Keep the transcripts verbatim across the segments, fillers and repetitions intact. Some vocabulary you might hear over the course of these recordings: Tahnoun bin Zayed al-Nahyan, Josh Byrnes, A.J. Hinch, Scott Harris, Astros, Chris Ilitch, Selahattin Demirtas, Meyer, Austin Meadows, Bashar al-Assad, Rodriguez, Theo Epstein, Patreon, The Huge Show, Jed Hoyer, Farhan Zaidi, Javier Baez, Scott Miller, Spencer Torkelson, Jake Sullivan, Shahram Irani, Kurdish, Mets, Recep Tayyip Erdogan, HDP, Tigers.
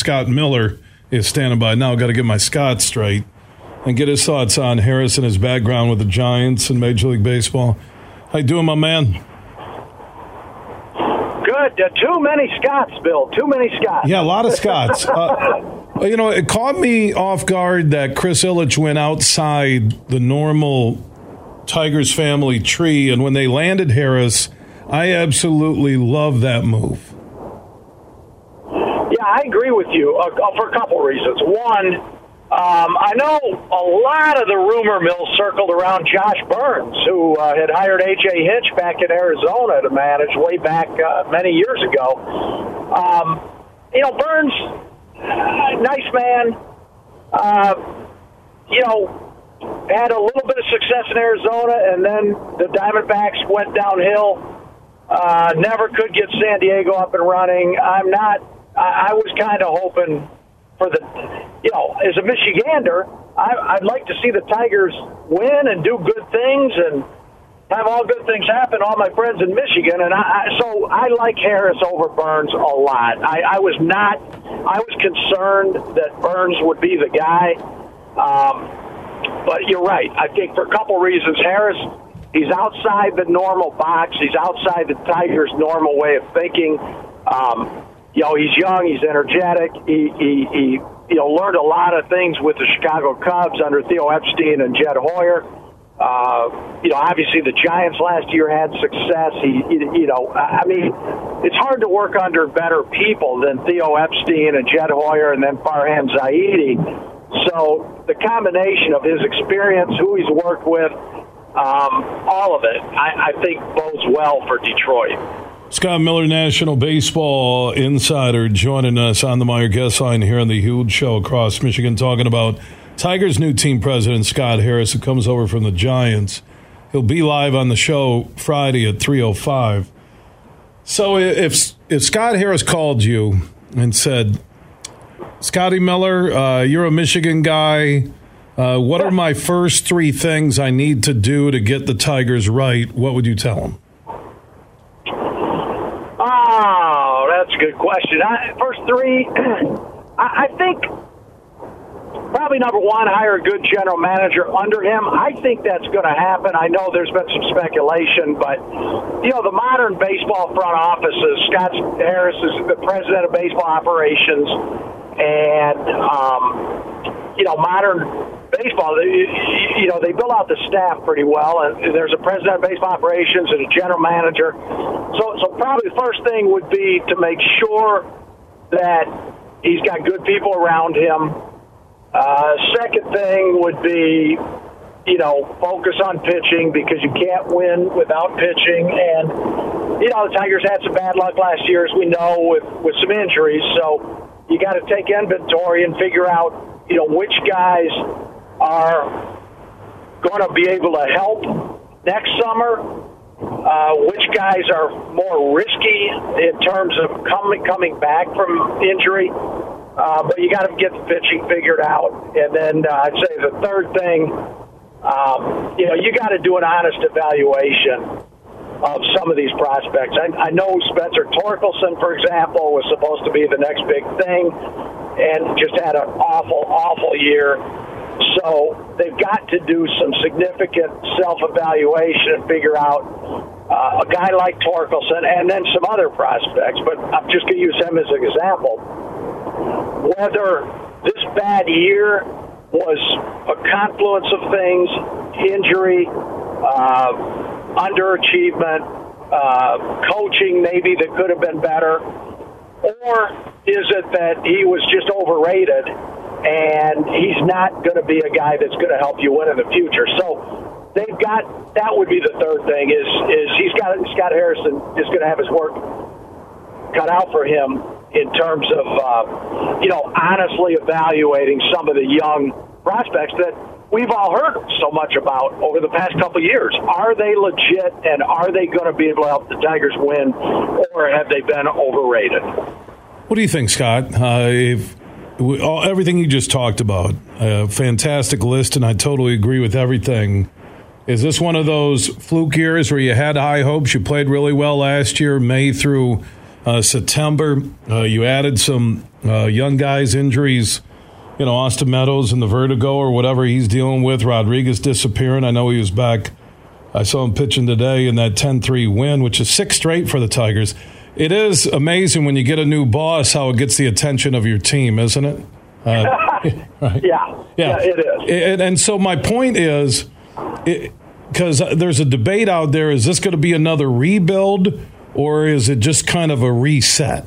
Scott Miller is standing by now. Got to get my Scott straight and get his thoughts on Harris and his background with the Giants and Major League Baseball. How you doing, my man? Good. Uh, too many Scots, Bill. Too many Scots. Yeah, a lot of Scots. Uh, you know, it caught me off guard that Chris Ilitch went outside the normal Tigers family tree, and when they landed Harris, I absolutely love that move. Yeah, I agree with you uh, for a couple reasons. One, um, I know a lot of the rumor mill circled around Josh Byrnes, who uh, had hired A J. Hinch back in Arizona to manage way back uh, many years ago. Um, you know, Byrnes, nice man, uh, you know, had a little bit of success in Arizona, and then the Diamondbacks went downhill. Uh, never could get San Diego up and running. I'm not, I, I was kind of hoping for the, you know, as a Michigander, I, I'd like to see the Tigers win and do good things and have all good things happen, all my friends in Michigan. And I, I so I like Harris over Byrnes a lot. I, I was not, I was concerned that Byrnes would be the guy. Um, But you're right. I think for a couple reasons, Harris, he's outside the normal box. He's outside the Tigers' normal way of thinking. Um, you know, he's young. He's energetic. He, he, he, you know, learned a lot of things with the Chicago Cubs under Theo Epstein and Jed Hoyer. Uh, you know, obviously the Giants last year had success. He, you know, I mean, it's hard to work under better people than Theo Epstein and Jed Hoyer and then Farhan Zaidi. So the combination of his experience, who he's worked with, um, all of it, I, I think bodes well for Detroit. Scott Miller, National Baseball Insider, joining us on the Meyer Guest Line here on The Huge Show across Michigan, talking about Tigers' new team president, Scott Harris, who comes over from the Giants. He'll be live on the show Friday at three oh five. So if if Scott Harris called you and said, Scotty Miller, uh, you're a Michigan guy. Uh, what are my first three things I need to do to get the Tigers right? What would you tell them? Oh, that's a good question. I, first three, I, I think probably number one, hire a good general manager under him. I think that's going to happen. I know there's been some speculation, but, you know, the modern baseball front offices, Scott Harris is the president of baseball operations. And, um, you know, modern baseball, you know, they build out the staff pretty well. And there's a president of baseball operations and a general manager. So, so probably the first thing would be to make sure that he's got good people around him. Uh, second thing would be, you know, focus on pitching because you can't win without pitching. And, you know, the Tigers had some bad luck last year, as we know, with, with some injuries. So, you got to take inventory and figure out, you know, which guys are going to be able to help next summer, uh, which guys are more risky in terms of coming coming back from injury. Uh, but you got to get the pitching figured out. And then uh, I'd say the third thing, um, you know, you got to do an honest evaluation of some of these prospects. I, I know Spencer Torkelson, for example, was supposed to be the next big thing and just had an awful, awful year. So they've got to do some significant self-evaluation and figure out uh, a guy like Torkelson and then some other prospects. But I'm just going to use him as an example. Whether this bad year was a confluence of things, injury, uh, underachievement, uh, coaching maybe that could have been better, or is it that he was just overrated and he's not going to be a guy that's going to help you win in the future? So they've got, that would be the third thing is, is he's got, Scott Harrison is going to have his work cut out for him in terms of, uh, you know, honestly evaluating some of the young prospects that we've all heard so much about over the past couple of years. Are they legit, and are they going to be able to help the Tigers win, or have they been overrated? What do you think, Scott? Uh, if we, all, everything you just talked about, a fantastic list, and I totally agree with everything. Is this one of those fluke years where you had high hopes, you played really well last year, May through uh, September. Uh, you added some uh, young guys' injuries. You know, Austin Meadows and the vertigo or whatever he's dealing with. Rodriguez disappearing. I know he was back. I saw him pitching today in that ten three win, which is six straight for the Tigers. It is amazing when you get a new boss how it gets the attention of your team, isn't it? Uh, right. yeah. yeah. Yeah, it is. And, and so my point is, because there's a debate out there, is this going to be another rebuild or is it just kind of a reset?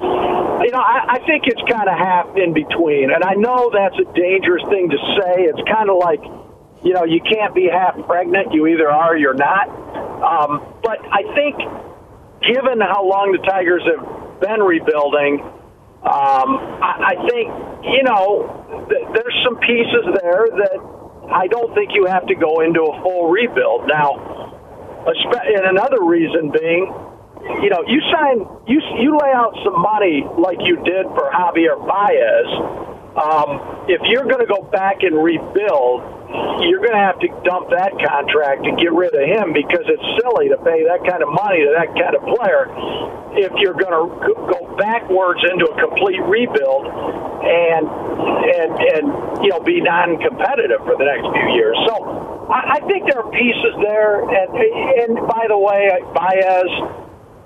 You know, I, I think it's kind of half in between. And I know that's a dangerous thing to say. It's kind of like, you know, you can't be half pregnant. You either are or you're not. Um, but I think given how long the Tigers have been rebuilding, um, I, I think, you know, th- there's some pieces there that I don't think you have to go into a full rebuild. Now, and another reason being, you know, you sign, you you lay out some money like you did for Javier Baez. Um, if you're going to go back and rebuild, you're going to have to dump that contract and get rid of him because it's silly to pay that kind of money to that kind of player if you're going to go backwards into a complete rebuild and, and, and you know, be non-competitive for the next few years. So I, I think there are pieces there. And, and by the way, Baez...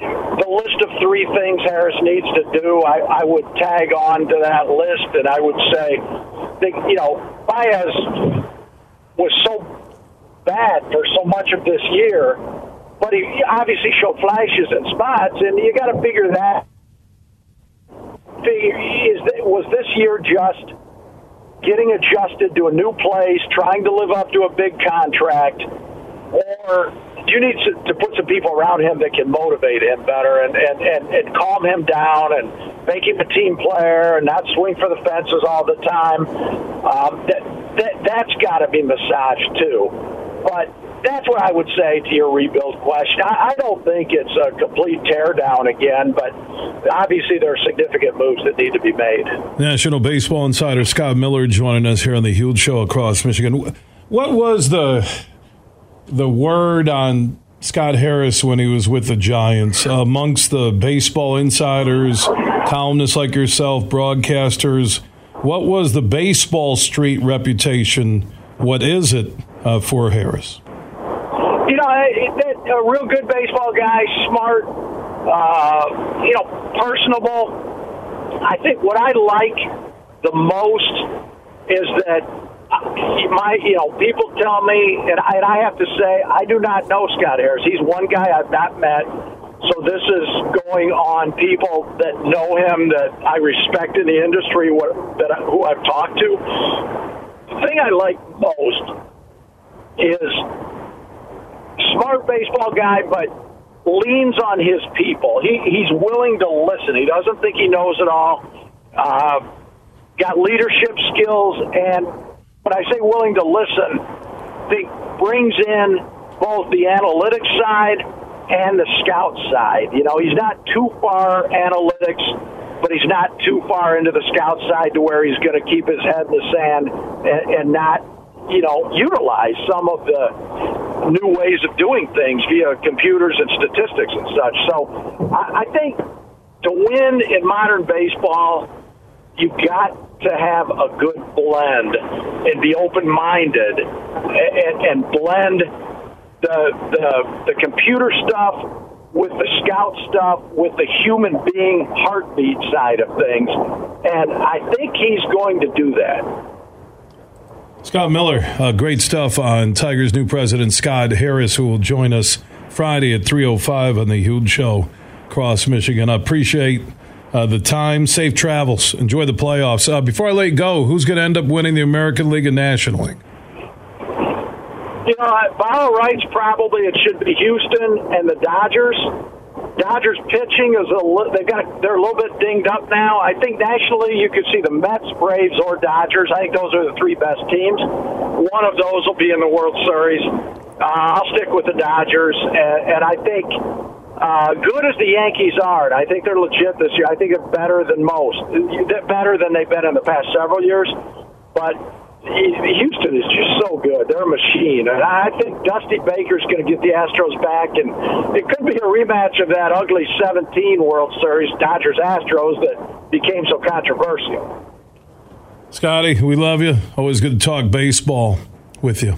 the list of three things Harris needs to do, I, I would tag on to that list, and I would say, that, you know, Baez was so bad for so much of this year, but he obviously showed flashes and spots, and you got to figure that. Is was this year just getting adjusted to a new place, trying to live up to a big contract, or you need to, to put some people around him that can motivate him better and, and, and, and calm him down and make him a team player and not swing for the fences all the time. Um, that, that, that's got to be massaged, too. But that's what I would say to your rebuild question. I, I don't think it's a complete teardown again, but obviously there are significant moves that need to be made. National Baseball Insider Scott Miller joining us here on The Huge Show across Michigan. What was the... the word on Scott Harris when he was with the Giants uh, amongst the baseball insiders, columnists like yourself, broadcasters? What was the baseball street reputation? What is it uh, for Harris? You know, a real good baseball guy, smart, uh, you know, personable. I think what I like the most is that My, you know, people tell me, and I, and I have to say, I do not know Scott Harris. He's one guy I've not met, so this is going on people that know him, that I respect in the industry, what, that I, who I've talked to. The thing I like most is smart baseball guy, but leans on his people. He he's willing to listen. He doesn't think he knows it all. Uh, got leadership skills and. When I say willing to listen, it brings in both the analytics side and the scout side. You know, he's not too far analytics, but he's not too far into the scout side to where he's going to keep his head in the sand and, and not, you know, utilize some of the new ways of doing things via computers and statistics and such. So I, I think to win in modern baseball, you've got to have a good blend and be open-minded and, and blend the, the the computer stuff with the scout stuff, with the human being heartbeat side of things. And I think he's going to do that. Scott Miller, uh, great stuff on Tigers' new president, Scott Harris, who will join us Friday at three oh five on The Huge Show across Michigan. I appreciate Uh, the time, safe travels. Enjoy the playoffs. Uh, before I let you go, who's going to end up winning the American League and National League? You know, by all rights, probably it should be Houston and the Dodgers. Dodgers pitching is a li- they got they're a little bit dinged up now. I think nationally you could see the Mets, Braves, or Dodgers. I think those are the three best teams. One of those will be in the World Series. Uh, I'll stick with the Dodgers, and, and I think. Uh, good as the Yankees are, and I think they're legit this year. I think they're better than most. They're better than they've been in the past several years. But Houston is just so good. They're a machine. And I think Dusty Baker's going to get the Astros back. And it could be a rematch of that ugly seventeen World Series, Dodgers-Astros, that became so controversial. Scotty, we love you. Always good to talk baseball with you.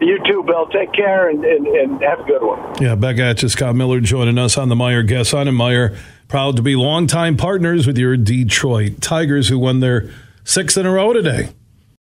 You too, Bill. Take care and, and, and have a good one. Yeah, back at you. Scott Miller joining us on the Meyer Guest Line. And Meyer, proud to be longtime partners with your Detroit Tigers, who won their sixth in a row today.